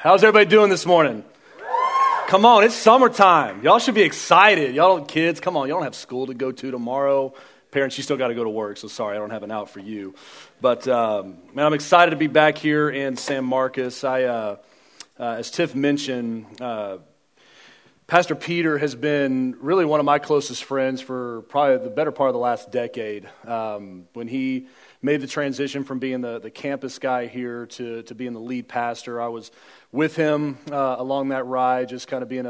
How's everybody doing this morning? Come on, it's summertime. Y'all should be excited. Y'all don't, kids, come on. Y'all don't have school to go to tomorrow. Parents, you still got to go to work, so sorry, I don't have an out for you. But, man, I'm excited to be back here in San Marcos. As Tiff mentioned, Pastor Peter has been really one of my closest friends for probably the better part of the last decade. When he made the transition from being the campus guy here to being the lead pastor, I was with him along that ride, just kind of being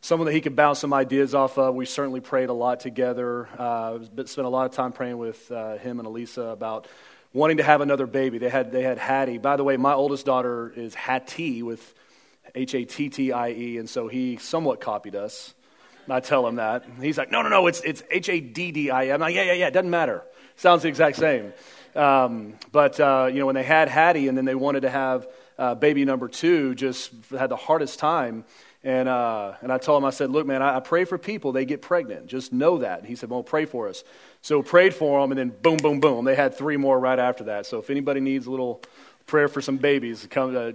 someone that he could bounce some ideas off of. We certainly prayed a lot together, spent a lot of time praying with him and Elisa about wanting to have another baby. They had Hattie. By the way, my oldest daughter is Hattie with Hattie, and so he somewhat copied us. I tell him that. He's like, no, it's Haddi. I'm like, yeah, it doesn't matter. Sounds the exact same. But when they had Hattie and then they wanted to have baby number two, just had the hardest time. And I told him, I said, look, man, I pray for people. They get pregnant. Just know that. And he said, well, pray for us. So prayed for them, and then boom, boom, boom. They had three more right after that. So if anybody needs a little prayer for some babies, come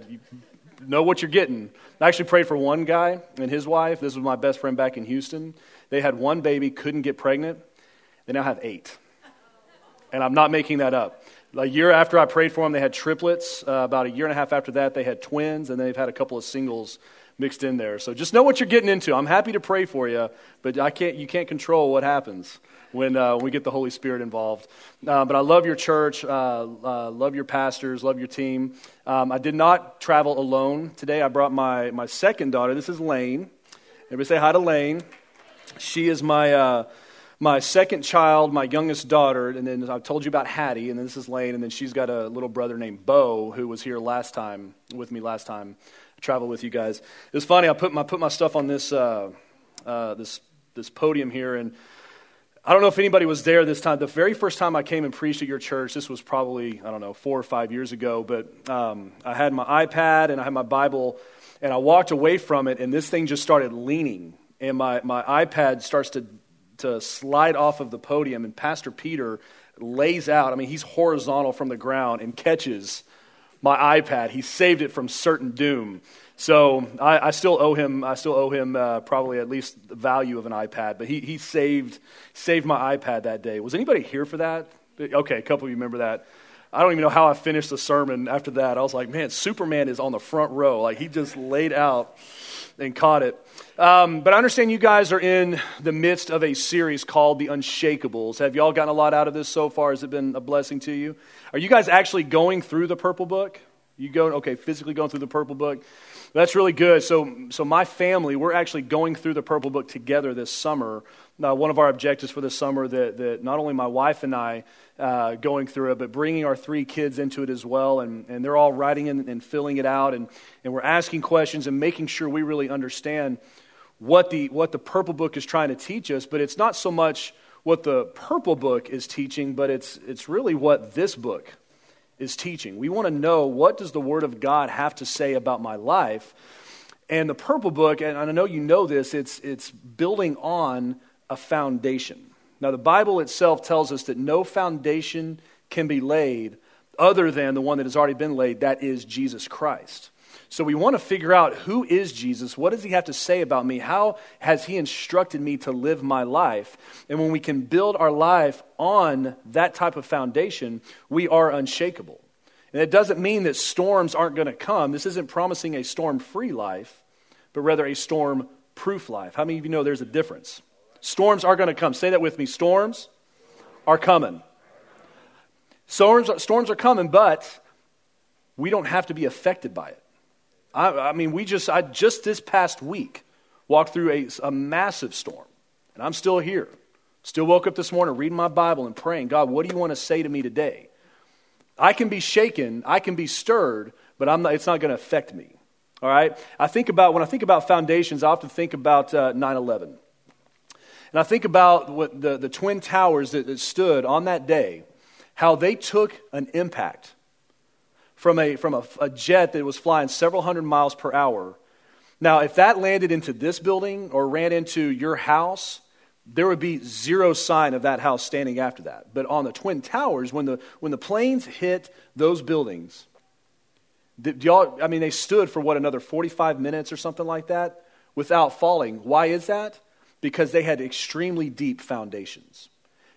know what you're getting. I actually prayed for one guy and his wife. This was my best friend back in Houston. They had one baby, couldn't get pregnant. They now have 8. And I'm not making that up. A year after I prayed for them, they had triplets. About a year and a half after that, they had twins, and they've had a couple of singles mixed in there. So just know what you're getting into. I'm happy to pray for you, but you can't control what happens when we get the Holy Spirit involved. But I love your church, love your pastors, love your team. I did not travel alone today. I brought my second daughter. This is Lane. Everybody say hi to Lane. She is my second child, my youngest daughter, and then I've told you about Hattie, and then this is Lane, and then she's got a little brother named Bo, who was here with me last time. I traveled with you guys. It was funny, I put my stuff on this this podium here, and I don't know if anybody was there this time. The very first time I came and preached at your church, this was probably, I don't know, 4 or 5 years ago, but I had my iPad and I had my Bible, and I walked away from it, and this thing just started leaning, and my iPad starts to slide off of the podium, and Pastor Peter lays out, I mean, he's horizontal from the ground and catches my iPad. He saved it from certain doom. So I still owe him probably at least the value of an iPad, but he saved my iPad that day. Was anybody here for that? Okay, a couple of you remember that. I don't even know how I finished the sermon after that. I was like, man, Superman is on the front row. Like, he just laid out and caught it. But I understand you guys are in the midst of a series called The Unshakables. Have y'all gotten a lot out of this so far? Has it been a blessing to you? Are you guys actually going through the Purple Book? Physically going through the Purple Book. That's really good. So my family, we're actually going through the Purple Book together this summer. Now, one of our objectives for this summer that not only my wife and I going through it, but bringing our 3 kids into it as well, and they're all writing in and filling it out, and we're asking questions and making sure we really understand what the Purple Book is trying to teach us. But it's not so much what the Purple Book is teaching, but it's really what this book is teaching. We want to know, what does the Word of God have to say about my life? And the Purple Book, and I know you know this, it's building on a foundation. Now, the Bible itself tells us that no foundation can be laid other than the one that has already been laid, that is Jesus Christ. So we want to figure out, who is Jesus? What does he have to say about me? How has he instructed me to live my life? And when we can build our life on that type of foundation, we are unshakable. And it doesn't mean that storms aren't going to come. This isn't promising a storm-free life, but rather a storm-proof life. How many of you know there's a difference? Storms are going to come. Say that with me. Storms are coming. Storms are coming, but we don't have to be affected by it. I mean, I just this past week walked through a massive storm, and I'm still here. Still woke up this morning reading my Bible and praying, God, what do you want to say to me today? I can be shaken, I can be stirred, but it's not going to affect me. All right? When I think about foundations, I often think about 9/11. And I think about what the Twin Towers that stood on that day, how they took an impact from a jet that was flying several hundred miles per hour. Now, if that landed into this building or ran into your house, there would be zero sign of that house standing after that. But on the Twin Towers, when the planes hit those buildings, They stood for what, another 45 minutes or something like that without falling. Why is that? Because they had extremely deep foundations.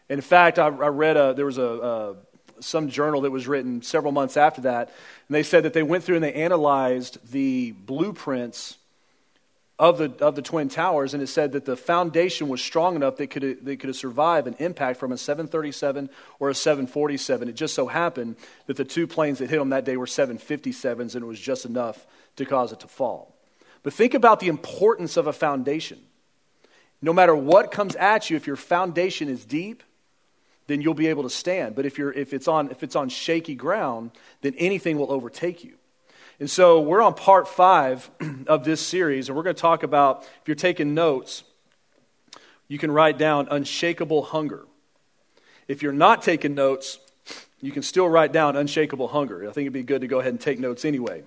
In fact, I read some journal that was written several months after that, and they said that they went through and they analyzed the blueprints of the Twin Towers, and it said that the foundation was strong enough that they could have survived an impact from a 737 or a 747. It just so happened that the two planes that hit them that day were 757s, and it was just enough to cause it to fall. But think about the importance of a foundation. No matter what comes at you, if your foundation is deep, then you'll be able to stand. But if it's on shaky ground, then anything will overtake you. And so we're on part 5 of this series, and we're going to talk about, if you're taking notes, you can write down unshakable hunger. If you're not taking notes, you can still write down unshakable hunger. I think it'd be good to go ahead and take notes anyway.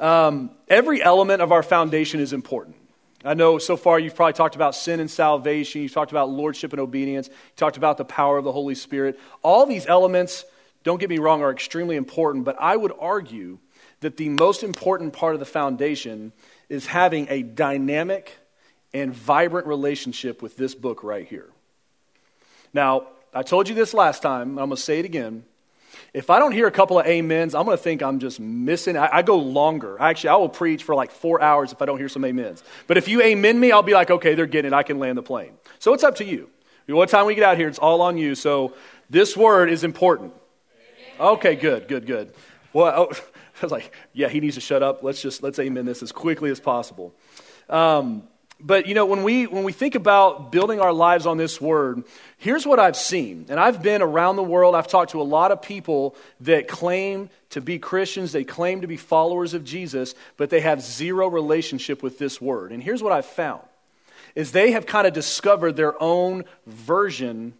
Every element of our foundation is important. I know so far you've probably talked about sin and salvation. You've talked about lordship and obedience. You talked about the power of the Holy Spirit. All these elements, don't get me wrong, are extremely important, but I would argue that the most important part of the foundation is having a dynamic and vibrant relationship with this book right here. Now, I told you this last time, I'm going to say it again. If I don't hear a couple of amens, I'm going to think I'm just missing. I go longer. Actually, I will preach for like 4 hours if I don't hear some amens. But if you amen me, I'll be like, okay, they're getting it. I can land the plane. So it's up to you. What time we get out here, it's all on you. So this word is important. Okay, good. Well, I was like, yeah, he needs to shut up. Let's amen this as quickly as possible. But you know, when we think about building our lives on this word, here's what I've seen. And I've been around the world. I've talked to a lot of people that claim to be Christians. They claim to be followers of Jesus, but they have zero relationship with this word. And here's what I've found, is they have kind of discovered their own version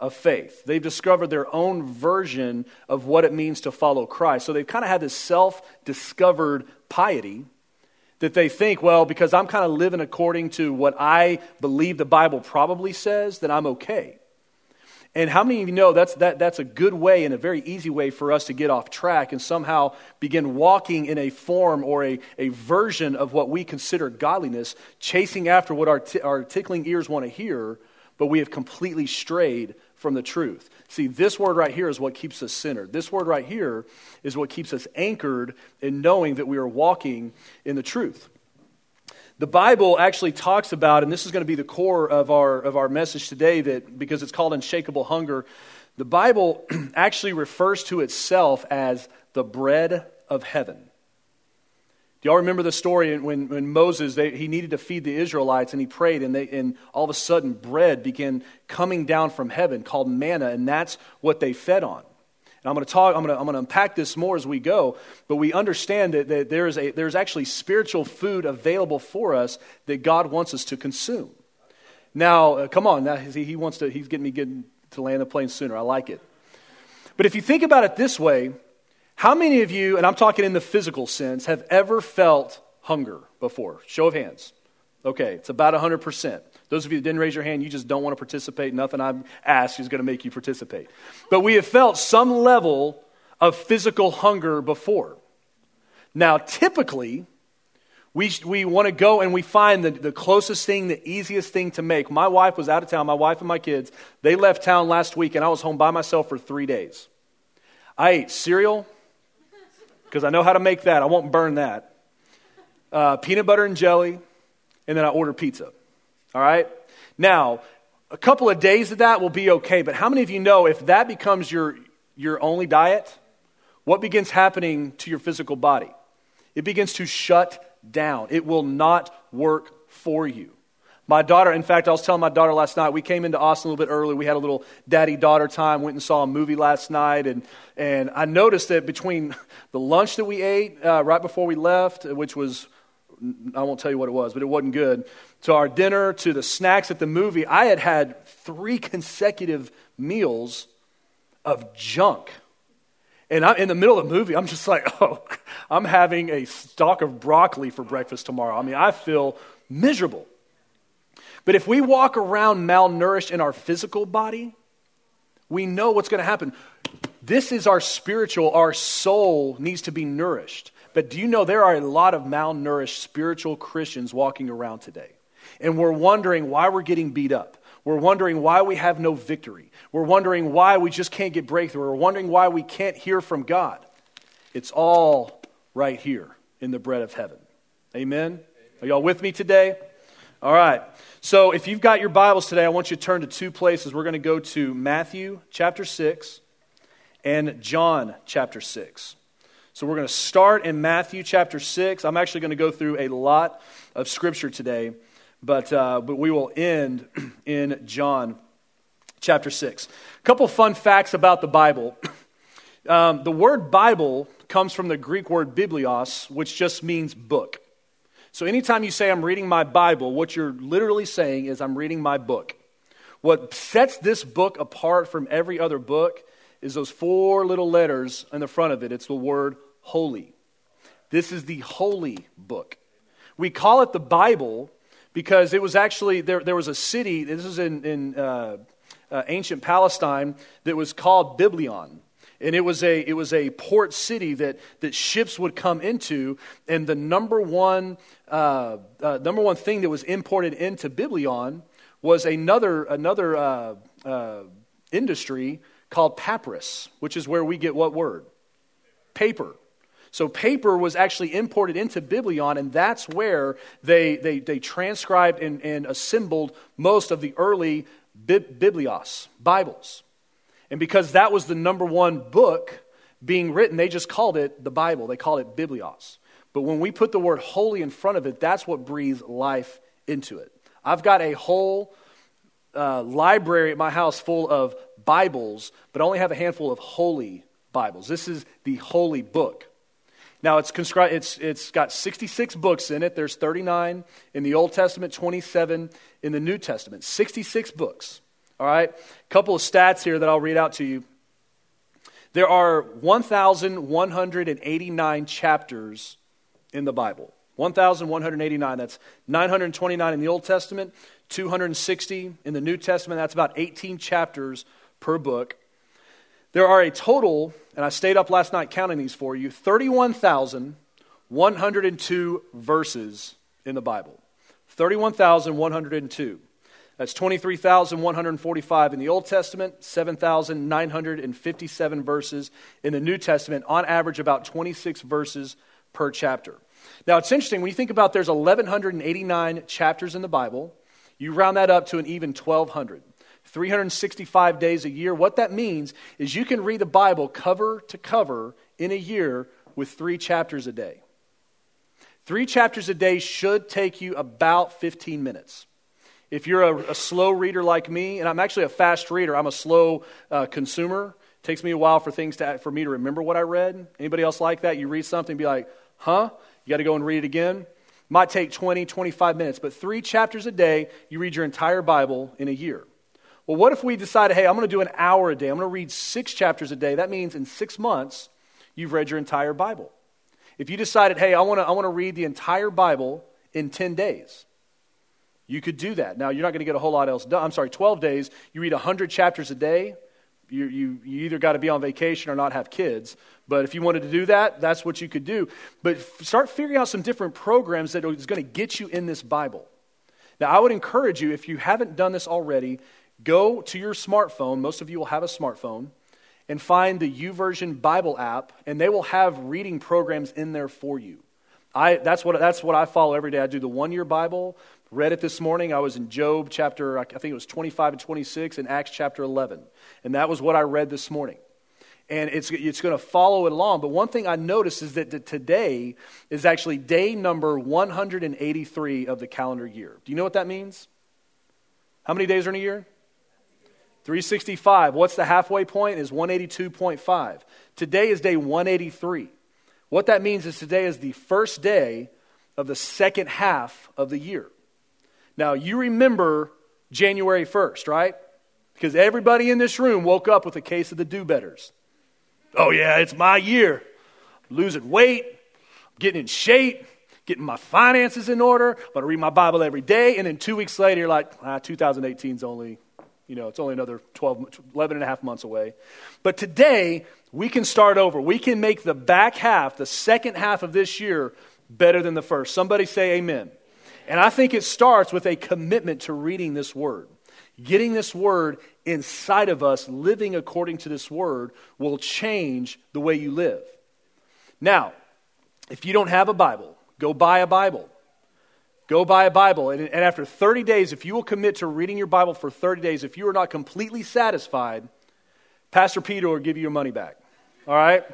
of faith. They've discovered their own version of what it means to follow Christ. So they've kind of had this self-discovered piety that they think, well, because I'm kind of living according to what I believe the Bible probably says, then I'm okay. And how many of you know that's a good way and a very easy way for us to get off track and somehow begin walking in a form or a version of what we consider godliness, chasing after what our tickling ears want to hear, but we have completely strayed from the truth. See, this word right here is what keeps us centered. This word right here is what keeps us anchored in knowing that we are walking in the truth. The Bible actually talks about, and this is going to be the core of our message today, that because it's called unshakable hunger, the Bible actually refers to itself as the bread of heaven. Do y'all remember the story when Moses, he needed to feed the Israelites, and he prayed, and all of a sudden bread began coming down from heaven called manna, and that's what they fed on. And I'm going to unpack this more as we go, but we understand that there's actually spiritual food available for us that God wants us to consume. Now, come on, now he's getting me to land the plane sooner. I like it. But if you think about it this way, how many of you, and I'm talking in the physical sense, have ever felt hunger before? Show of hands. Okay, it's about 100%. Those of you that didn't raise your hand, you just don't want to participate. Nothing I've asked is going to make you participate. But we have felt some level of physical hunger before. Now, typically, we want to go and we find the closest thing, the easiest thing to make. My wife was out of town, my wife and my kids. They left town last week, and I was home by myself for 3 days. I ate cereal, because I know how to make that. I won't burn that. Peanut butter and jelly, and then I order pizza. All right? Now, a couple of days of that will be okay, but how many of you know if that becomes your only diet, what begins happening to your physical body? It begins to shut down. It will not work for you. My daughter, in fact, I was telling my daughter last night, we came into Austin a little bit early. We had a little daddy-daughter time, went and saw a movie last night. And I noticed that between the lunch that we ate right before we left, which was, I won't tell you what it was, but it wasn't good, to our dinner, to the snacks at the movie, I had 3 consecutive meals of junk. And I'm in the middle of the movie, I'm just like, oh, I'm having a stalk of broccoli for breakfast tomorrow. I mean, I feel miserable. But if we walk around malnourished in our physical body, we know what's going to happen. This is our spiritual, our soul needs to be nourished. But do you know there are a lot of malnourished spiritual Christians walking around today? And we're wondering why we're getting beat up. We're wondering why we have no victory. We're wondering why we just can't get breakthrough. We're wondering why we can't hear from God. It's all right here in the bread of heaven. Amen? Are y'all with me today? All right. So if you've got your Bibles today, I want you to turn to two places. We're going to go to Matthew chapter 6 and John chapter 6. So we're going to start in Matthew chapter 6. I'm actually going to go through a lot of scripture today, but we will end in John chapter 6. A couple fun facts about the Bible. The word Bible comes from the Greek word biblios, which just means book. So anytime you say, I'm reading my Bible, what you're literally saying is, I'm reading my book. What sets this book apart from every other book is those four little letters in the front of it. It's the word holy. This is the holy book. We call it the Bible because it was actually, there was a city, this is in ancient Palestine, that was called Biblion. And it was a port city that ships would come into, and the number one thing that was imported into Biblion was another industry called papyrus, which is where we get what word? Paper. So paper was actually imported into Biblion, and that's where they transcribed and assembled most of the early biblios, Bibles. And because that was the number one book being written, they just called it the Bible. They called it Biblios. But when we put the word holy in front of it, that's what breathes life into it. I've got a whole library at my house full of Bibles, but I only have a handful of holy Bibles. This is the holy book. Now, it's got 66 books in it. There's 39 in the Old Testament, 27 in the New Testament. 66 books. All right, a couple of stats here that I'll read out to you. There are 1,189 chapters in the Bible. 1,189, that's 929 in the Old Testament, 260 in the New Testament. That's about 18 chapters per book. There are a total, and I stayed up last night counting these for you, 31,102 verses in the Bible. 31,102. That's 23,145 in the Old Testament, 7,957 verses in the New Testament, on average about 26 verses per chapter. Now, it's interesting, when you think about there's 1,189 chapters in the Bible, you round that up to an even 1,200, 365 days a year. What that means is you can read the Bible cover to cover in a year with 3 chapters a day. 3 chapters a day should take you about 15 minutes. If you're a slow reader like me, and I'm actually a fast reader, I'm a slow consumer. It takes me a while for me to remember what I read. Anybody else like that? You read something and be like, huh? You got to go and read it again. Might take 20, 25 minutes, but 3 chapters a day, you read your entire Bible in a year. Well, what if we decided, hey, I'm going to do an hour a day. I'm going to read 6 chapters a day. That means in 6 months, you've read your entire Bible. If you decided, hey, I want to read the entire Bible in 10 days, you could do that. Now, you're not going to get a whole lot else done. 12 days, you read 100 chapters a day. You either got to be on vacation or not have kids. But if you wanted to do that, that's what you could do. But start figuring out some different programs that is going to get you in this Bible. Now, I would encourage you, if you haven't done this already, go to your smartphone. Most of you will have a smartphone. And find the YouVersion Bible app, and they will have reading programs in there for you. That's what I follow every day. I do the one-year Bible. Read it this morning. I was in Job chapter, I think it was 25 and 26, and Acts chapter 11. And that was what I read this morning. And it's going to follow it along. But one thing I noticed is that today is actually day number 183 of the calendar year. Do you know what that means? How many days are in a year? 365. What's the halfway point? Is 182.5. Today is day 183. What that means is today is the first day of the second half of the year. Now, you remember January 1st, right? Because everybody in this room woke up with a case of the do-betters. Oh, yeah, it's my year. I'm losing weight, getting in shape, getting my finances in order. I'm going to read my Bible every day. And then 2 weeks later, you're like, 2018's only, it's only another 11 and a half months away. But today We can start over. We can make the back half, the second half of this year, better than the first. Somebody say amen. And I think it starts with a commitment to reading this word. Getting this word inside of us, living according to this word, will change the way you live. Now, if you don't have a Bible, go buy a Bible. Go buy a Bible. And after 30 days, if you will commit to reading your Bible for 30 days, if you are not completely satisfied, Pastor Peter will give you your money back. All right?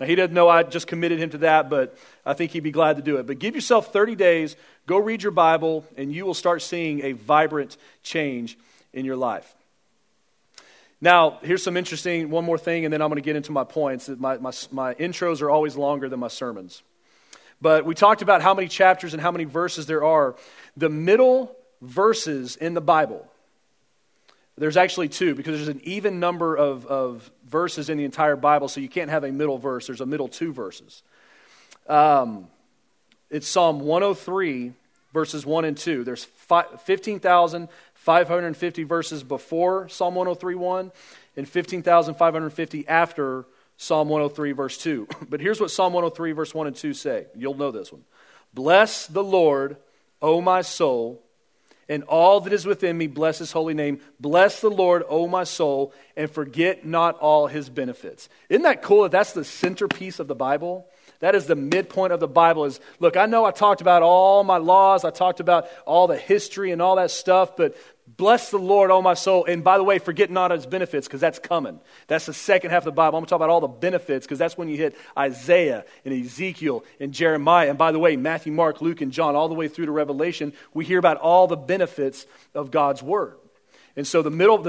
Now, he doesn't know I just committed him to that, but I think he'd be glad to do it. But give yourself 30 days, go read your Bible, and you will start seeing a vibrant change in your life. Now, here's some interesting, one more thing, and then I'm going to get into my points. My intros are always longer than my sermons. But we talked about how many chapters and how many verses there are. The middle verses in the Bible, there's actually two, because there's an even number of verses in the entire Bible, so you can't have a middle verse. There's a middle two verses. It's Psalm 103, verses 1 and 2. There's 15,550 verses before Psalm 103:1 and 15,550 after Psalm 103, verse 2. But here's what Psalm 103, verse 1 and 2 say. You'll know this one. Bless the Lord, O my soul, and all that is within me, bless his holy name. Bless the Lord, O my soul, and forget not all his benefits. Isn't that cool that that's the centerpiece of the Bible? That is the midpoint of the Bible is, look, I know I talked about all my laws. I talked about all the history and all that stuff, but bless the Lord, O my soul. And by the way, forget not his benefits, because that's coming. That's the second half of the Bible. I'm going to talk about all the benefits, because that's when you hit Isaiah and Ezekiel and Jeremiah. And by the way, Matthew, Mark, Luke, and John, all the way through to Revelation, we hear about all the benefits of God's word. And so the middle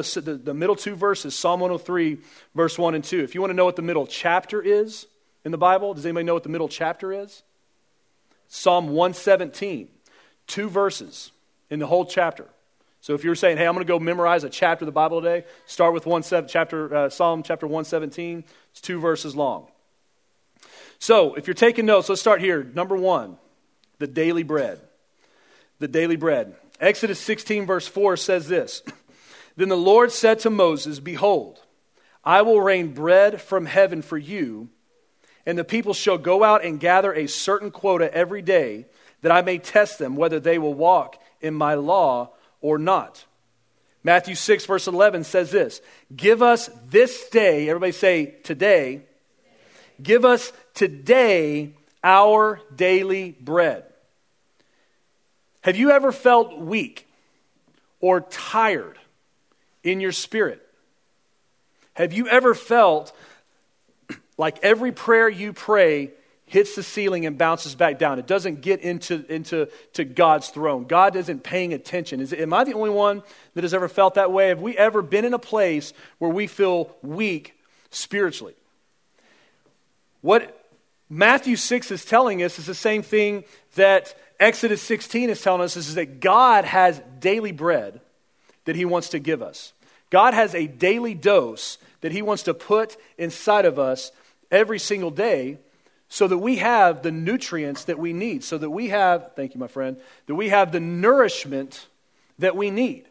two verses, Psalm 103, verse 1 and 2. If you want to know what the middle chapter is, in the Bible, does anybody know what the middle chapter is? Psalm 117, two verses in the whole chapter. So if you're saying, hey, I'm going to go memorize a chapter of the Bible today, start with Psalm chapter 117, it's two verses long. So if you're taking notes, let's start here. Number one, the daily bread. The daily bread. Exodus 16, verse 4 says this, Then the Lord said to Moses, Behold, I will rain bread from heaven for you, and the people shall go out and gather a certain quota every day, that I may test them whether they will walk in my law or not. Matthew 6, verse 11 says this, Give us this day, everybody say today, give us today our daily bread. Have you ever felt weak or tired in your spirit? Have you ever felt like every prayer you pray hits the ceiling and bounces back down? It doesn't get into God's throne. God isn't paying attention. Am I the only one that has ever felt that way? Have we ever been in a place where we feel weak spiritually? What Matthew 6 is telling us is the same thing that Exodus 16 is telling us, is that God has daily bread that he wants to give us. God has a daily dose that he wants to put inside of us every single day, so that we have the nutrients that we need, so that we have, thank you, my friend, that we have the nourishment that we need.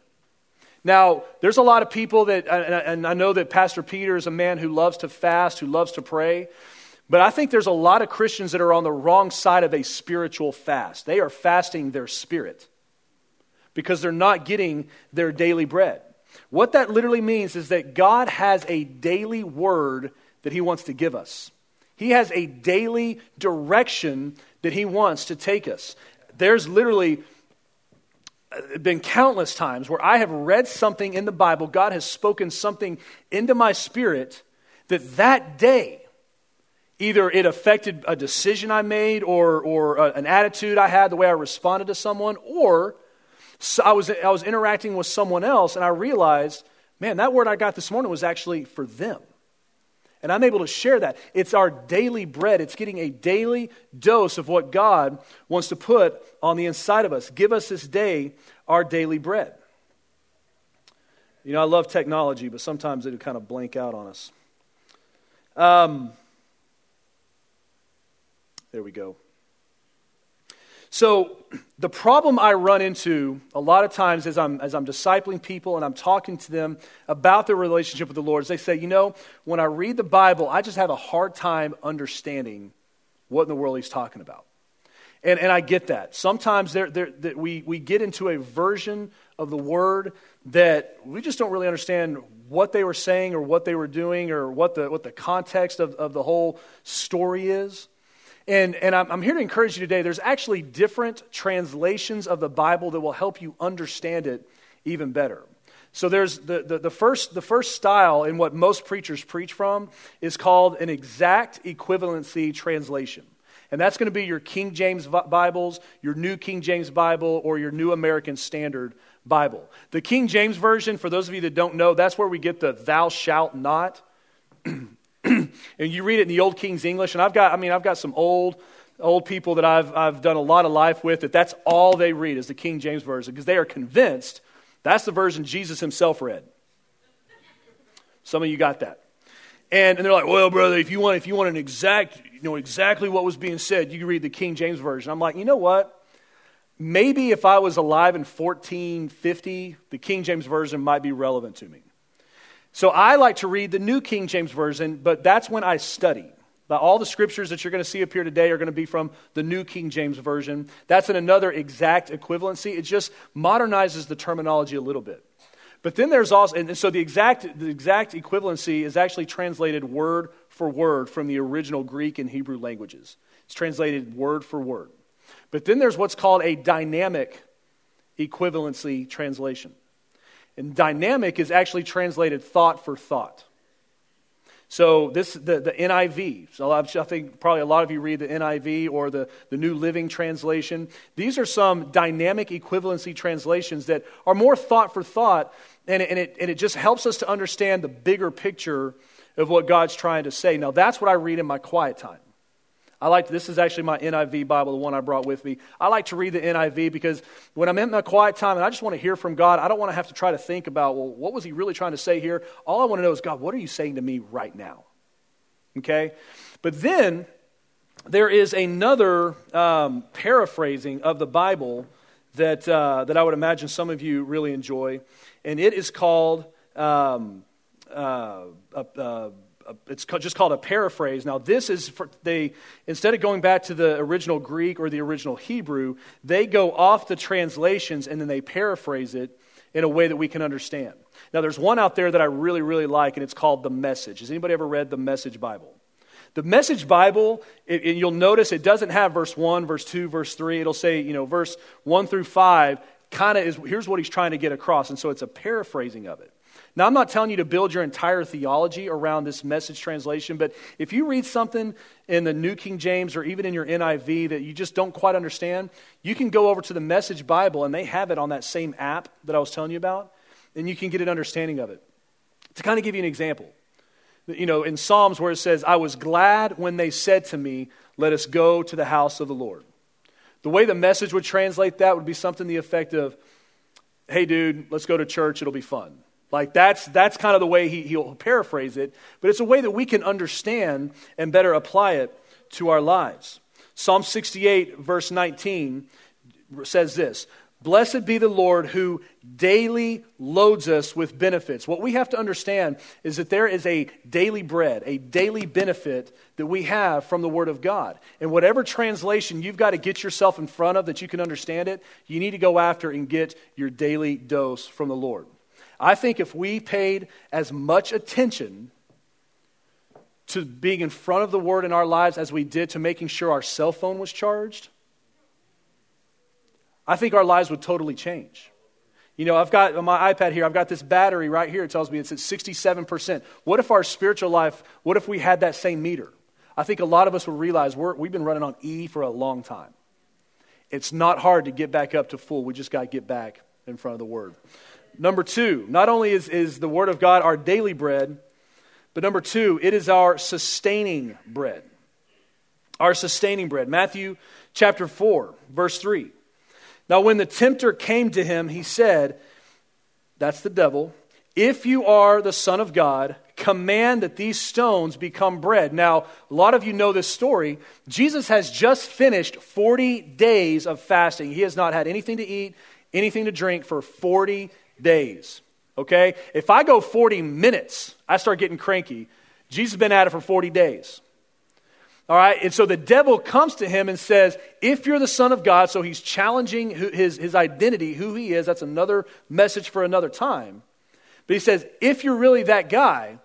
Now, there's a lot of people that, and I know that Pastor Peter is a man who loves to fast, who loves to pray, but I think there's a lot of Christians that are on the wrong side of a spiritual fast. They are fasting their spirit because they're not getting their daily bread. What that literally means is that God has a daily word that he wants to give us. He has a daily direction that he wants to take us. There's literally been countless times where I have read something in the Bible, God has spoken something into my spirit that day, either it affected a decision I made or an attitude I had, the way I responded to someone, or so I was interacting with someone else, and I realized, man, that word I got this morning was actually for them. And I'm able to share that. It's our daily bread. It's getting a daily dose of what God wants to put on the inside of us. Give us this day our daily bread. You know, I love technology, but sometimes it'll kind of blank out on us. There we go. So the problem I run into a lot of times as I'm discipling people and I'm talking to them about their relationship with the Lord is they say, you know, when I read the Bible, I just have a hard time understanding what in the world he's talking about. And I get that. Sometimes we get into a version of the word that we just don't really understand what they were saying or what they were doing or what the context of the whole story is. And I'm here to encourage you today. There's actually different translations of the Bible that will help you understand it even better. So there's the first style in what most preachers preach from is called an exact equivalency translation. And that's going to be your King James Bibles, your New King James Bible, or your New American Standard Bible. The King James Version, for those of you that don't know, that's where we get the thou shalt not. And you read it in the old King's English, and I've got some old people that I've done a lot of life with that's all they read is the King James Version because they are convinced that's the version Jesus himself read. Some of you got that. And they're like, well, brother, if you want an exact, you know exactly what was being said, you can read the King James Version. I'm like, you know what? Maybe if I was alive in 1450, the King James Version might be relevant to me. So I like to read the New King James Version, but that's when I study. Now, all the scriptures that you're going to see up here today are going to be from the New King James Version. That's in another exact equivalency. It just modernizes the terminology a little bit. But then there's also, and so the exact equivalency is actually translated word for word from the original Greek and Hebrew languages. It's translated word for word. But then there's what's called a dynamic equivalency translation. And dynamic is actually translated thought for thought. So the NIV, so I think probably a lot of you read the NIV or the New Living Translation. These are some dynamic equivalency translations that are more thought for thought, and it just helps us to understand the bigger picture of what God's trying to say. Now, that's what I read in my quiet time. This is actually my NIV Bible, the one I brought with me. I like to read the NIV because when I'm in my quiet time and I just want to hear from God, I don't want to have to try to think about, well, what was he really trying to say here? All I want to know is, God, what are you saying to me right now? Okay? But then there is another paraphrasing of the Bible that I would imagine some of you really enjoy, and it is called... it's just called a paraphrase. Now, this is instead of going back to the original Greek or the original Hebrew, they go off the translations and then they paraphrase it in a way that we can understand. Now, there's one out there that I really, really like, and it's called the Message. Has anybody ever read the Message Bible? The Message Bible, and you'll notice it doesn't have verse 1, verse 2, verse 3. It'll say, you know, verse 1 through 5 kind of is, here's what he's trying to get across, and so it's a paraphrasing of it. Now, I'm not telling you to build your entire theology around this Message translation, but if you read something in the New King James or even in your NIV that you just don't quite understand, you can go over to the Message Bible, and they have it on that same app that I was telling you about, and you can get an understanding of it. To kind of give you an example, you know, in Psalms where it says, I was glad when they said to me, let us go to the house of the Lord. The way the Message would translate that would be something to the effect of, hey, dude, let's go to church, it'll be fun. Like that's kind of the way he'll paraphrase it, but it's a way that we can understand and better apply it to our lives. Psalm 68 verse 19 says this, Blessed be the Lord who daily loads us with benefits. What we have to understand is that there is a daily bread, a daily benefit that we have from the Word of God. And whatever translation you've got to get yourself in front of that you can understand it, you need to go after and get your daily dose from the Lord. I think if we paid as much attention to being in front of the Word in our lives as we did to making sure our cell phone was charged, I think our lives would totally change. You know, I've got on my iPad here, I've got this battery right here. It tells me it's at 67%. What if our spiritual life, what if we had that same meter? I think a lot of us would realize we've been running on E for a long time. It's not hard to get back up to full. We just got to get back in front of the Word. Number two, not only is the Word of God our daily bread, but number two, it is our sustaining bread. Our sustaining bread. Matthew chapter 4, verse 3. Now when the tempter came to him, he said, that's the devil, if you are the Son of God, command that these stones become bread. Now, a lot of you know this story. Jesus has just finished 40 days of fasting. He has not had anything to eat, anything to drink for 40 days, okay? If I go 40 minutes, I start getting cranky. Jesus has been at it for 40 days, all right? And so the devil comes to him and says, if you're the Son of God, so he's challenging his identity, who he is. That's another message for another time. But he says, if you're really that guy,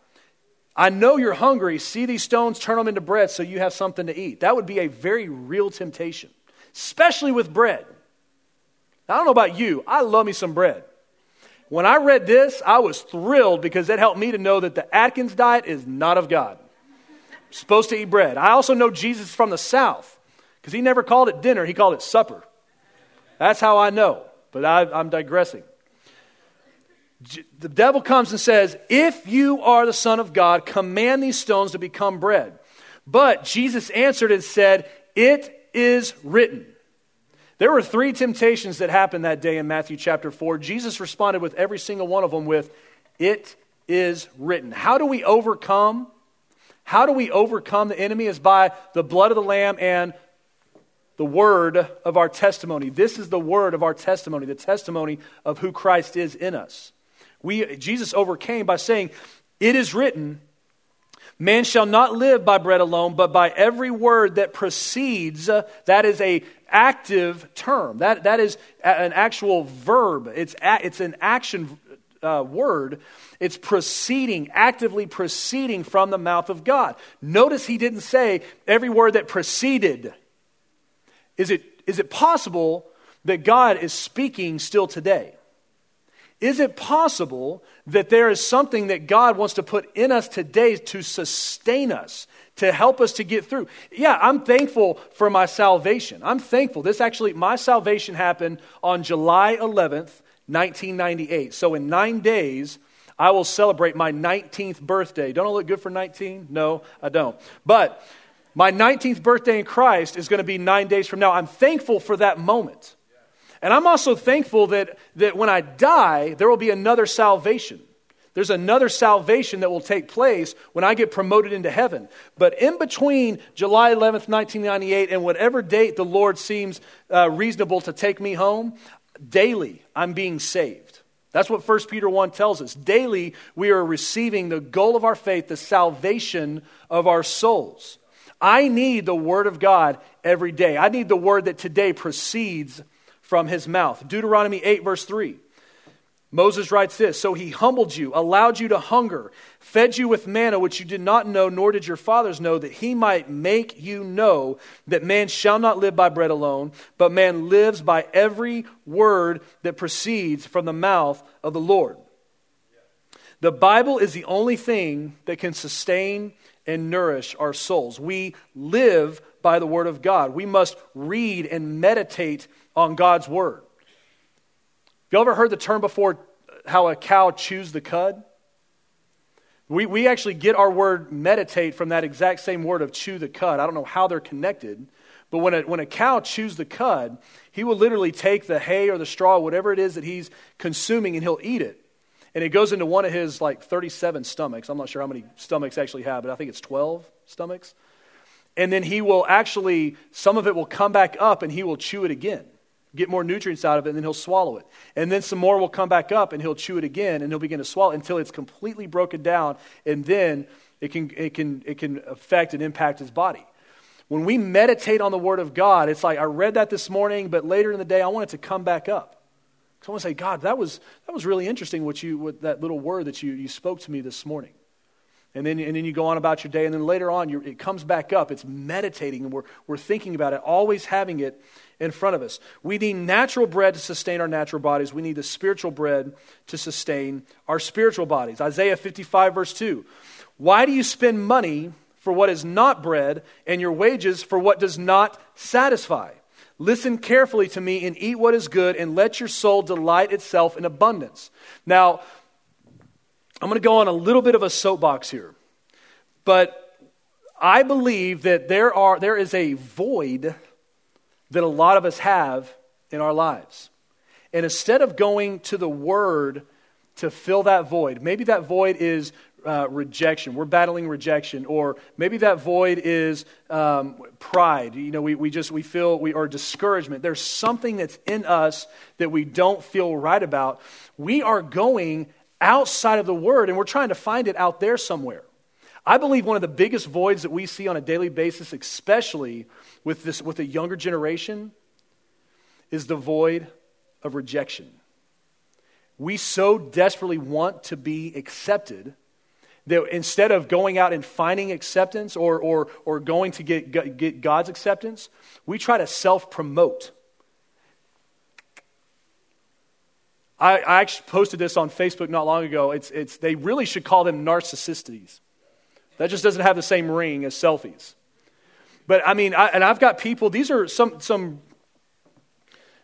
I know you're hungry. See these stones, turn them into bread so you have something to eat. That would be a very real temptation, especially with bread. Now, I don't know about you. I love me some bread. When I read this, I was thrilled because it helped me to know that the Atkins diet is not of God. You're supposed to eat bread. I also know Jesus from the South because he never called it dinner. He called it supper. That's how I know, but I'm digressing. The devil comes and says, if you are the Son of God, command these stones to become bread. But Jesus answered and said, it is written. There were three temptations that happened that day in Matthew chapter 4. Jesus responded with every single one of them with, it is written. How do we overcome? How do we overcome the enemy? Is by the blood of the Lamb and the word of our testimony. This is the word of our testimony, the testimony of who Christ is in us. Jesus overcame by saying, it is written, man shall not live by bread alone, but by every word that proceeds. That is an active term. That is an actual verb. It's an action word. It's proceeding, actively proceeding from the mouth of God. Notice he didn't say every word that proceeded. Is it possible that God is speaking still today? Is it possible that there is something that God wants to put in us today to sustain us, to help us to get through? Yeah, I'm thankful for my salvation. I'm thankful. My salvation happened on July 11th, 1998. So in 9 days, I will celebrate my 19th birthday. Don't I look good for 19? No, I don't. But my 19th birthday in Christ is going to be 9 days from now. I'm thankful for that moment. And I'm also thankful that when I die, there will be another salvation. There's another salvation that will take place when I get promoted into heaven. But in between July 11th, 1998, and whatever date the Lord seems reasonable to take me home, daily I'm being saved. That's what 1 Peter 1 tells us. Daily we are receiving the goal of our faith, the salvation of our souls. I need the word of God every day. I need the word that today proceeds from his mouth. Deuteronomy 8 verse 3. Moses writes this, so he humbled you, allowed you to hunger, fed you with manna which you did not know, nor did your fathers know, that he might make you know that man shall not live by bread alone, but man lives by every word that proceeds from the mouth of the Lord. The Bible is the only thing that can sustain and nourish our souls. We live by the word of God. We must read and meditate on God's word. Have you ever heard the term before, how a cow chews the cud? We actually get our word meditate from that exact same word of chew the cud. I don't know how they're connected, but when a cow chews the cud, he will literally take the hay or the straw, whatever it is that he's consuming, and he'll eat it. And it goes into one of his 37 stomachs. I'm not sure how many stomachs actually have, but I think it's 12 stomachs. And then he will actually, some of it will come back up and he will chew it again, get more nutrients out of it, and then he'll swallow it. And then some more will come back up and he'll chew it again, and he'll begin to swallow it until it's completely broken down, and then it can affect and impact his body. When we meditate on the word of God, it's like, I read that this morning, but later in the day I want it to come back up. So I want to say, God, that was really interesting what that little word that you spoke to me this morning. And then you go on about your day, and then later on it comes back up. It's meditating, and we're thinking about it, always having it in front of us. We need natural bread to sustain our natural bodies. We need the spiritual bread to sustain our spiritual bodies. Isaiah 55 verse 2. Why do you spend money for what is not bread, and your wages for what does not satisfy? Listen carefully to me and eat what is good, and let your soul delight itself in abundance. Now, I'm going to go on a little bit of a soapbox here, but I believe that there is a void that a lot of us have in our lives. And instead of going to the Word to fill that void, maybe that void is rejection. We're battling rejection, or maybe that void is pride. You know, we feel, or discouragement. There's something that's in us that we don't feel right about. We are going outside of the Word, and we're trying to find it out there somewhere. I believe one of the biggest voids that we see on a daily basis, especially with the younger generation, is the void of rejection. We so desperately want to be accepted that instead of going out and finding acceptance or going to get God's acceptance, we try to self-promote. I actually posted this on Facebook not long ago. It's they really should call them narcissistics. That just doesn't have the same ring as selfies. But I mean, I've got people. These are some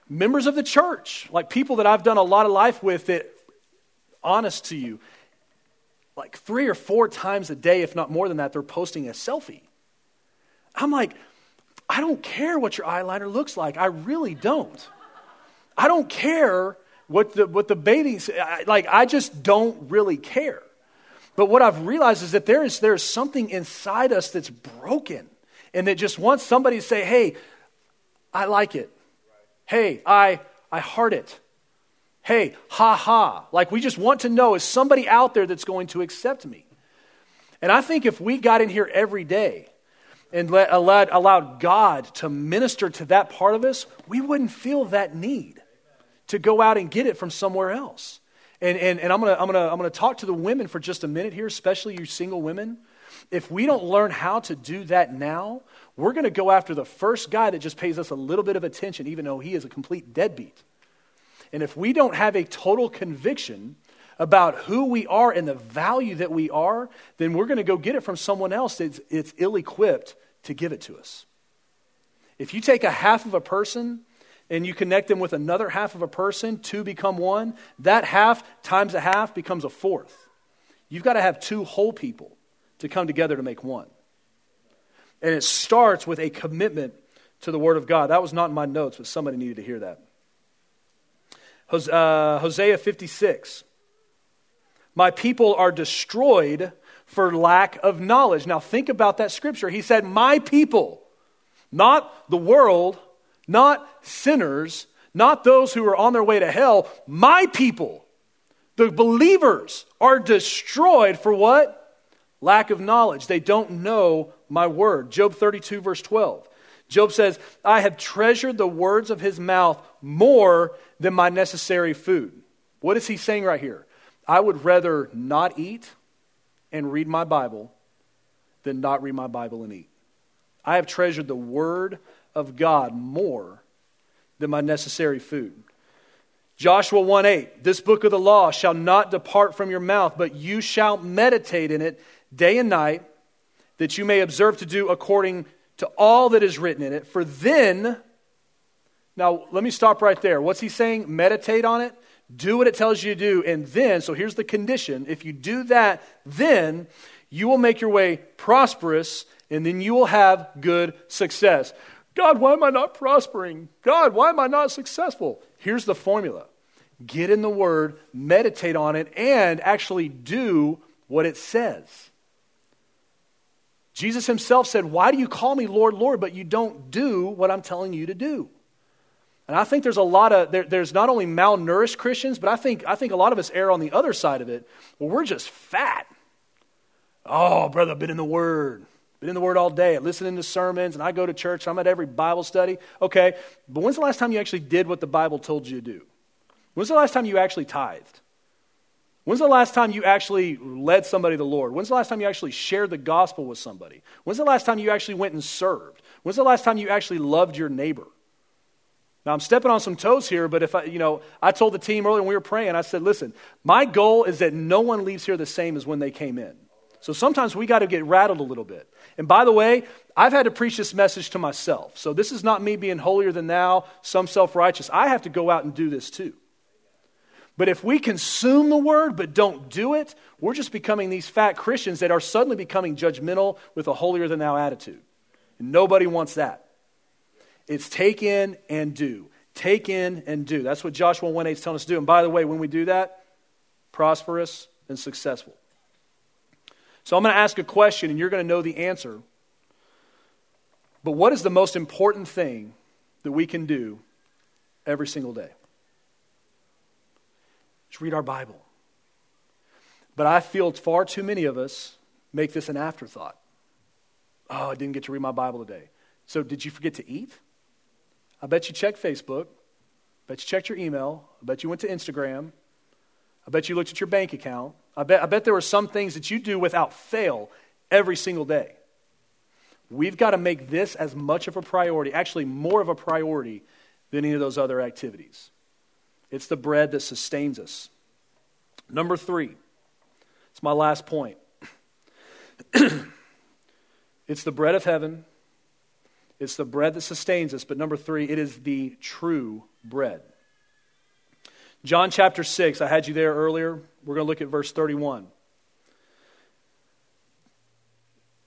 members of the church, like people that I've done a lot of life with, that, honest to you, like 3 or 4 times a day, if not more than that, they're posting a selfie. I'm like, I don't care what your eyeliner looks like. I really don't. I don't care what the babies, like, I just don't really care. But what I've realized is that there is something inside us that's broken and that just wants somebody to say, hey, I like it. Hey, I heart it. Hey, ha ha. Like, we just want to know, is somebody out there that's going to accept me? And I think if we got in here every day and allowed God to minister to that part of us, we wouldn't feel that need to go out and get it from somewhere else. And I'm gonna talk to the women for just a minute here, especially you single women. If we don't learn how to do that now, we're going to go after the first guy that just pays us a little bit of attention, even though he is a complete deadbeat. And if we don't have a total conviction about who we are and the value that we are, then we're going to go get it from someone else that's ill-equipped to give it to us. If you take a half of a person and you connect them with another half of a person, 2 become 1, that half times a half becomes a fourth. You've got to have 2 whole people to come together to make one. And it starts with a commitment to the Word of God. That was not in my notes, but somebody needed to hear that. Hosea 56. My people are destroyed for lack of knowledge. Now think about that scripture. He said, my people, not the world, not sinners, not those who are on their way to hell. My people, the believers, are destroyed for what? Lack of knowledge. They don't know my word. Job 32, verse 12. Job says, I have treasured the words of his mouth more than my necessary food. What is he saying right here? I would rather not eat and read my Bible than not read my Bible and eat. I have treasured the word of God more than my necessary food. Joshua 1:8, this book of the law shall not depart from your mouth, but you shall meditate in it day and night, that you may observe to do according to all that is written in it. For then, now let me stop right there. What's he saying? Meditate on it. Do what it tells you to do. And then, so here's the condition. If you do that, then you will make your way prosperous, and then you will have good success. God, why am I not prospering? God, why am I not successful? Here's the formula. Get in the Word, meditate on it, and actually do what it says. Jesus himself said, why do you call me Lord, Lord, but you don't do what I'm telling you to do? And I think there's a lot of, there's not only malnourished Christians, but I think a lot of us err on the other side of it. Well, we're just fat. Oh, brother, I've been in the Word. Been in the Word all day, listening to sermons, and I go to church, and I'm at every Bible study. Okay, but when's the last time you actually did what the Bible told you to do? When's the last time you actually tithed? When's the last time you actually led somebody to the Lord? When's the last time you actually shared the gospel with somebody? When's the last time you actually went and served? When's the last time you actually loved your neighbor? Now, I'm stepping on some toes here, but if I told the team earlier when we were praying, I said, listen, my goal is that no one leaves here the same as when they came in. So sometimes we got to get rattled a little bit. And by the way, I've had to preach this message to myself. So this is not me being holier than thou, some self-righteous. I have to go out and do this too. But if we consume the Word but don't do it, we're just becoming these fat Christians that are suddenly becoming judgmental with a holier than thou attitude. And nobody wants that. It's take in and do. Take in and do. That's what Joshua 1:8 is telling us to do. And by the way, when we do that, prosperous and successful. So I'm going to ask a question and you're going to know the answer. But what is the most important thing that we can do every single day? Just read our Bible. But I feel far too many of us make this an afterthought. Oh, I didn't get to read my Bible today. So did you forget to eat? I bet you checked Facebook. I bet you checked your email. I bet you went to Instagram. I bet you looked at your bank account. I bet there were some things that you do without fail every single day. We've got to make this as much of a priority, actually more of a priority than any of those other activities. It's the bread that sustains us. Number 3, it's my last point. It's the bread of heaven. It's the bread that sustains us. But number 3, it is the true bread. John chapter 6, I had you there earlier. We're going to look at verse 31.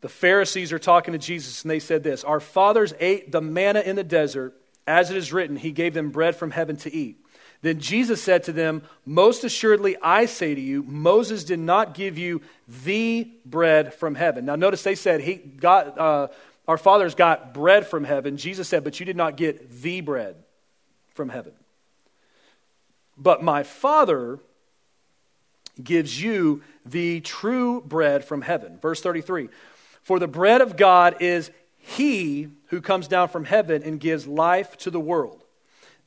The Pharisees are talking to Jesus and they said this, "Our fathers ate the manna in the desert. As it is written, he gave them bread from heaven to eat." Then Jesus said to them, "Most assuredly, I say to you, Moses did not give you the bread from heaven." Now notice they said, our fathers got bread from heaven. Jesus said, "But you did not get the bread from heaven. But my Father gives you the true bread from heaven." Verse 33, "For the bread of God is he who comes down from heaven and gives life to the world."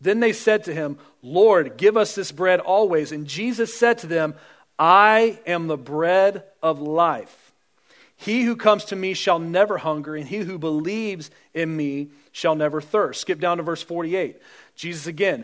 Then they said to him, "Lord, give us this bread always." And Jesus said to them, "I am the bread of life. He who comes to me shall never hunger, and he who believes in me shall never thirst." Skip down to verse 48. Jesus again,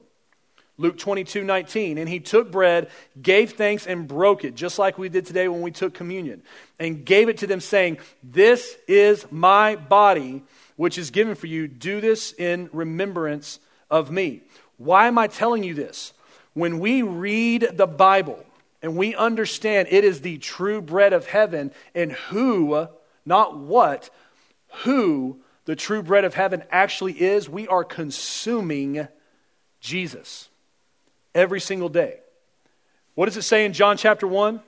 Luke 22:19, "And he took bread, gave thanks, and broke it," just like we did today when we took communion, "and gave it to them, saying, 'This is my body, which is given for you. Do this in remembrance of me.'" Why am I telling you this? When we read the Bible and we understand it is the true bread of heaven and who, not what, who the true bread of heaven actually is, we are consuming Jesus every single day. What does it say in John chapter 1?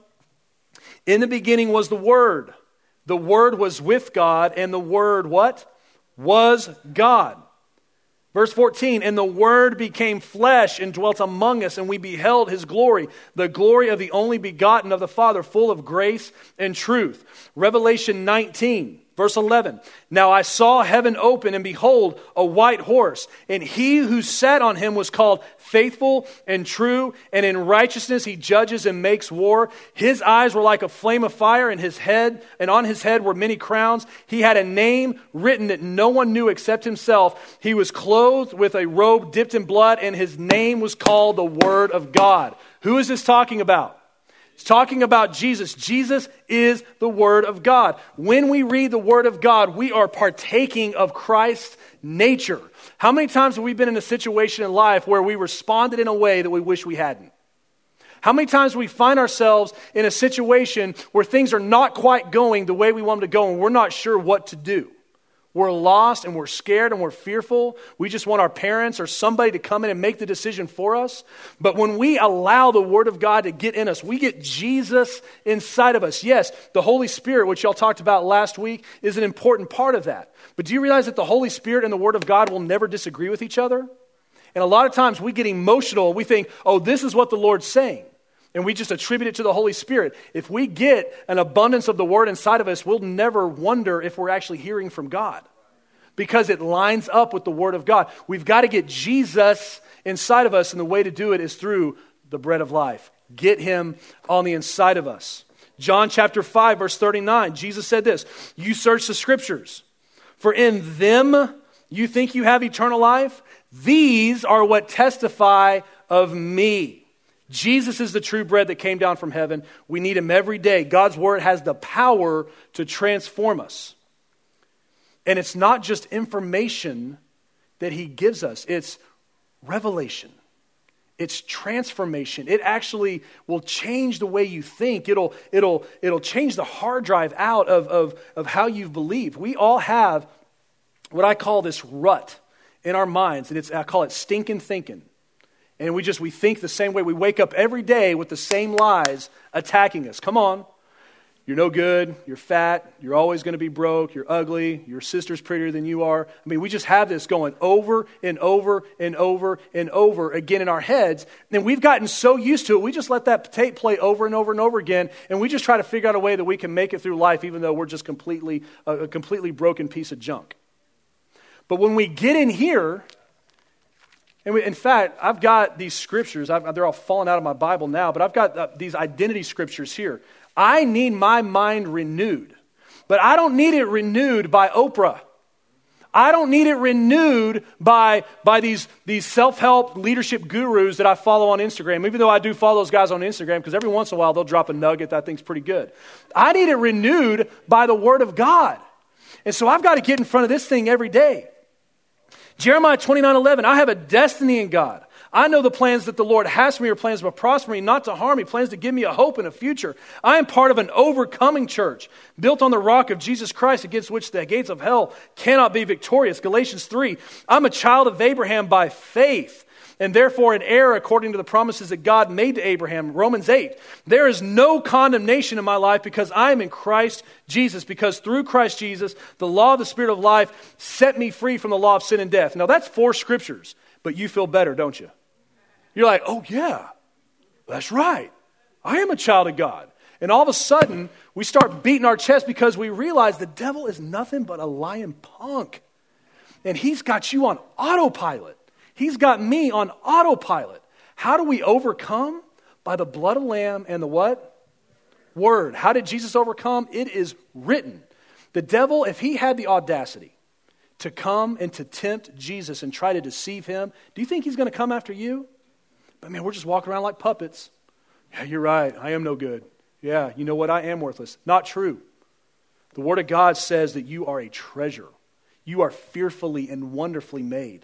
"In the beginning was the Word. The Word was with God, and the Word," what? "Was God." Verse 14, "And the Word became flesh and dwelt among us, and we beheld his glory, the glory of the only begotten of the Father, full of grace and truth." Revelation 19, verse 11, "Now I saw heaven open, and behold, a white horse, and he who sat on him was called Faithful and True, and in righteousness he judges and makes war. His eyes were like a flame of fire, and on his head were many crowns. He had a name written that no one knew except himself. He was clothed with a robe dipped in blood, and his name was called the Word of God." Who is this talking about? It's talking about Jesus. Jesus is the Word of God. When we read the Word of God, we are partaking of Christ's nature. How many times have we been in a situation in life where we responded in a way that we wish we hadn't? How many times do we find ourselves in a situation where things are not quite going the way we want them to go and we're not sure what to do? We're lost and we're scared and we're fearful. We just want our parents or somebody to come in and make the decision for us. But when we allow the Word of God to get in us, we get Jesus inside of us. Yes, the Holy Spirit, which y'all talked about last week, is an important part of that. But do you realize that the Holy Spirit and the Word of God will never disagree with each other? And a lot of times we get emotional. We think, oh, this is what the Lord's saying. And we just attribute it to the Holy Spirit. If we get an abundance of the Word inside of us, we'll never wonder if we're actually hearing from God, because it lines up with the Word of God. We've got to get Jesus inside of us, and the way to do it is through the bread of life. Get him on the inside of us. John chapter 5, verse 39, Jesus said this, "You search the Scriptures, for in them you think you have eternal life. These are what testify of me." Jesus is the true bread that came down from heaven. We need him every day. God's Word has the power to transform us. And it's not just information that he gives us. It's revelation. It's transformation. It actually will change the way you think. It'll change the hard drive out of how you believe. We all have what I call this rut in our minds, and I call it stinking thinking. And we think the same way. We wake up every day with the same lies attacking us. Come on. You're no good. You're fat. You're always going to be broke. You're ugly. Your sister's prettier than you are. I mean, we just have this going over and over and over and over again in our heads. And we've gotten so used to it, we just let that tape play over and over and over again. And we just try to figure out a way that we can make it through life, even though we're just a completely broken piece of junk. But when we get in here, in fact, I've got these scriptures. They're all falling out of my Bible now, but I've got these identity scriptures here. I need my mind renewed, but I don't need it renewed by Oprah. I don't need it renewed by these self-help leadership gurus that I follow on Instagram, even though I do follow those guys on Instagram because every once in a while they'll drop a nugget that I think's pretty good. I need it renewed by the Word of God. And so I've got to get in front of this thing every day. Jeremiah 29:11, I have a destiny in God. I know the plans that the Lord has for me are plans to prosper me, not to harm me, plans to give me a hope and a future. I am part of an overcoming church built on the rock of Jesus Christ, against which the gates of hell cannot be victorious. Galatians 3, I'm a child of Abraham by faith, and therefore an heir according to the promises that God made to Abraham. Romans 8, there is no condemnation in my life because I am in Christ Jesus, because through Christ Jesus, the law of the Spirit of life set me free from the law of sin and death. Now that's 4 scriptures, but you feel better, don't you? You're like, oh yeah, that's right. I am a child of God. And all of a sudden, we start beating our chest because we realize the devil is nothing but a lying punk. And he's got you on autopilot. He's got me on autopilot. How do we overcome? By the blood of Lamb and the what? Word. How did Jesus overcome? It is written. The devil, if he had the audacity to come and to tempt Jesus and try to deceive him, do you think he's going to come after you? But man, we're just walking around like puppets. Yeah, you're right. I am no good. Yeah, you know what? I am worthless. Not true. The Word of God says that you are a treasure. You are fearfully and wonderfully made.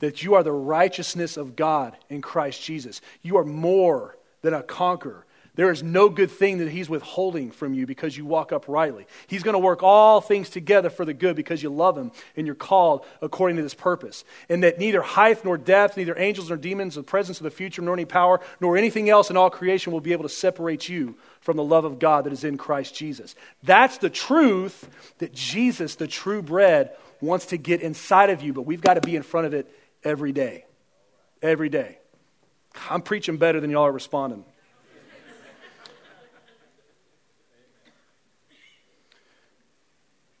That you are the righteousness of God in Christ Jesus. You are more than a conqueror. There is no good thing that he's withholding from you because you walk uprightly. He's going to work all things together for the good because you love him and you're called according to this purpose. And that neither height nor depth, neither angels nor demons, the presence of the future, nor any power, nor anything else in all creation will be able to separate you from the love of God that is in Christ Jesus. That's the truth that Jesus, the true bread, wants to get inside of you, but we've got to be in front of it every day. Every day. I'm preaching better than y'all are responding.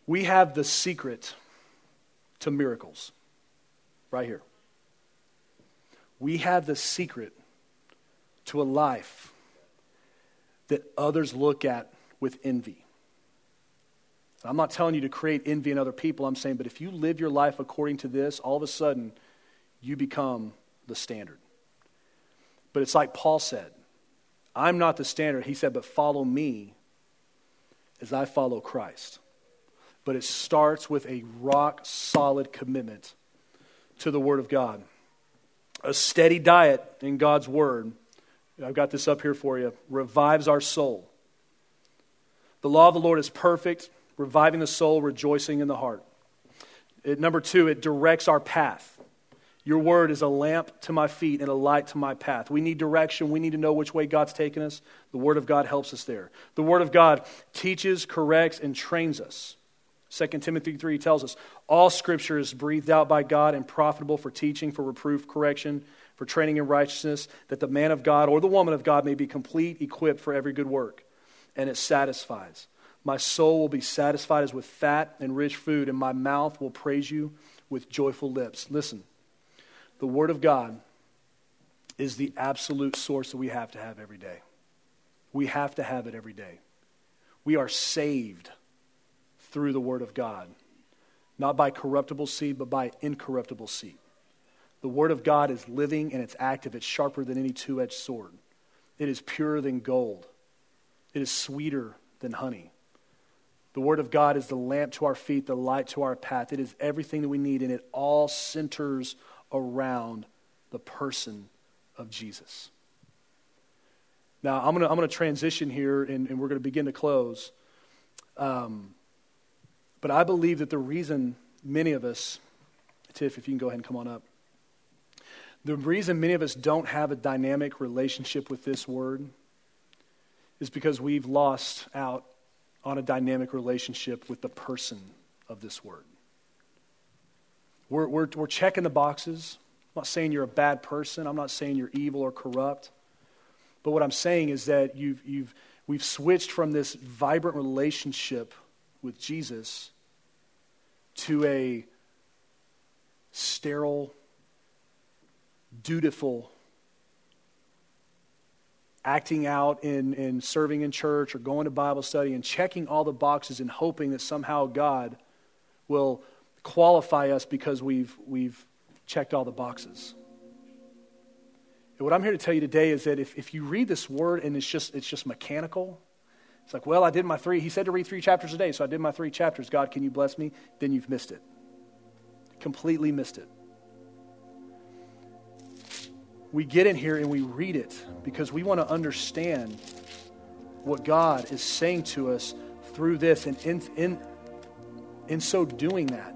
We have the secret to miracles right here. We have the secret to a life that others look at with envy. I'm not telling you to create envy in other people. I'm saying, but if you live your life according to this, all of a sudden, you become the standard. But it's like Paul said, I'm not the standard. He said, but follow me as I follow Christ. But it starts with a rock-solid commitment to the Word of God. A steady diet in God's Word, I've got this up here for you, revives our soul. The law of the Lord is perfect, reviving the soul, rejoicing in the heart. Number 2, it directs our path. Your Word is a lamp to my feet and a light to my path. We need direction. We need to know which way God's taking us. The Word of God helps us there. The Word of God teaches, corrects, and trains us. 2 Timothy 3 tells us, all Scripture is breathed out by God and profitable for teaching, for reproof, correction, for training in righteousness, that the man of God or the woman of God may be complete, equipped for every good work. And it satisfies. My soul will be satisfied as with fat and rich food, and my mouth will praise you with joyful lips. Listen, the Word of God is the absolute source that we have to have every day. We have to have it every day. We are saved through the Word of God, not by corruptible seed, but by incorruptible seed. The Word of God is living and it's active. It's sharper than any two-edged sword. It is purer than gold. It is sweeter than honey. The Word of God is the lamp to our feet, the light to our path. It is everything that we need, and it all centers around the person of Jesus. Now, I'm going to transition here, and we're going to begin to close. But I believe that the reason many of us, Tiff, if you can go ahead and come on up. The reason many of us don't have a dynamic relationship with this word is because we've lost out on a dynamic relationship with the person of this word. We're checking the boxes. I'm not saying you're a bad person. I'm not saying you're evil or corrupt. But what I'm saying is that we've switched from this vibrant relationship with Jesus to a sterile, dutiful, acting out in serving in church or going to Bible study and checking all the boxes and hoping that somehow God will qualify us because we've checked all the boxes. And what I'm here to tell you today is that if you read this word and it's just mechanical, it's like, well, I did my three. He said to read 3 chapters a day, so I did my 3 chapters. God, can you bless me? Then you've missed it. Completely missed it. We get in here and we read it because we want to understand what God is saying to us through this. And in so doing that,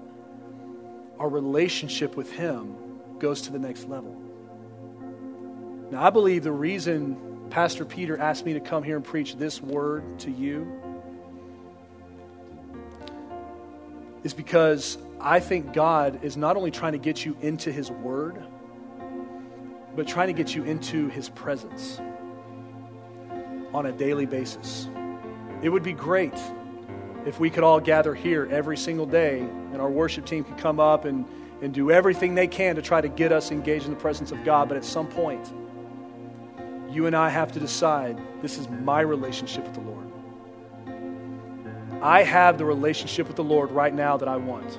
our relationship with Him goes to the next level. Now, I believe the reason Pastor Peter asked me to come here and preach this word to you is because I think God is not only trying to get you into His word, but trying to get you into His presence on a daily basis. It would be great if we could all gather here every single day and our worship team could come up and do everything they can to try to get us engaged in the presence of God. But at some point, you and I have to decide, this is my relationship with the Lord. I have the relationship with the Lord right now that I want.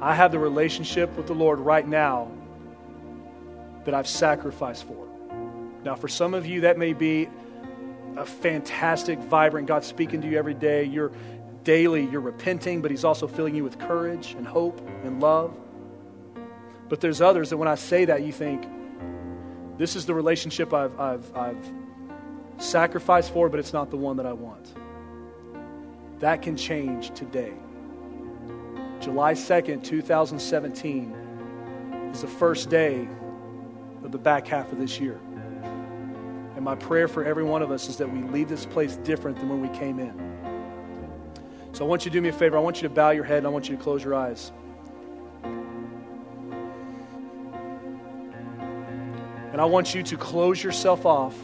I have the relationship with the Lord right now that I've sacrificed for. Now, for some of you, that may be a fantastic, vibrant, God speaking to you every day. You're daily, you're repenting, but He's also filling you with courage and hope and love. But there's others that when I say that, you think, this is the relationship I've sacrificed for, but it's not the one that I want. That can change today. July 2nd, 2017 is the first day of the back half of this year. And my prayer for every one of us is that we leave this place different than when we came in. So I want you to do me a favor. I want you to bow your head and I want you to close your eyes. And I want you to close yourself off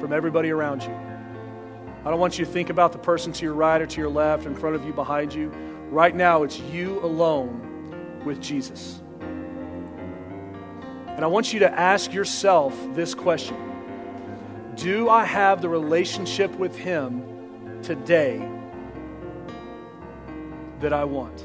from everybody around you. I don't want you to think about the person to your right or to your left, in front of you, behind you. Right now, it's you alone with Jesus. And I want you to ask yourself this question. Do I have the relationship with Him today that I want?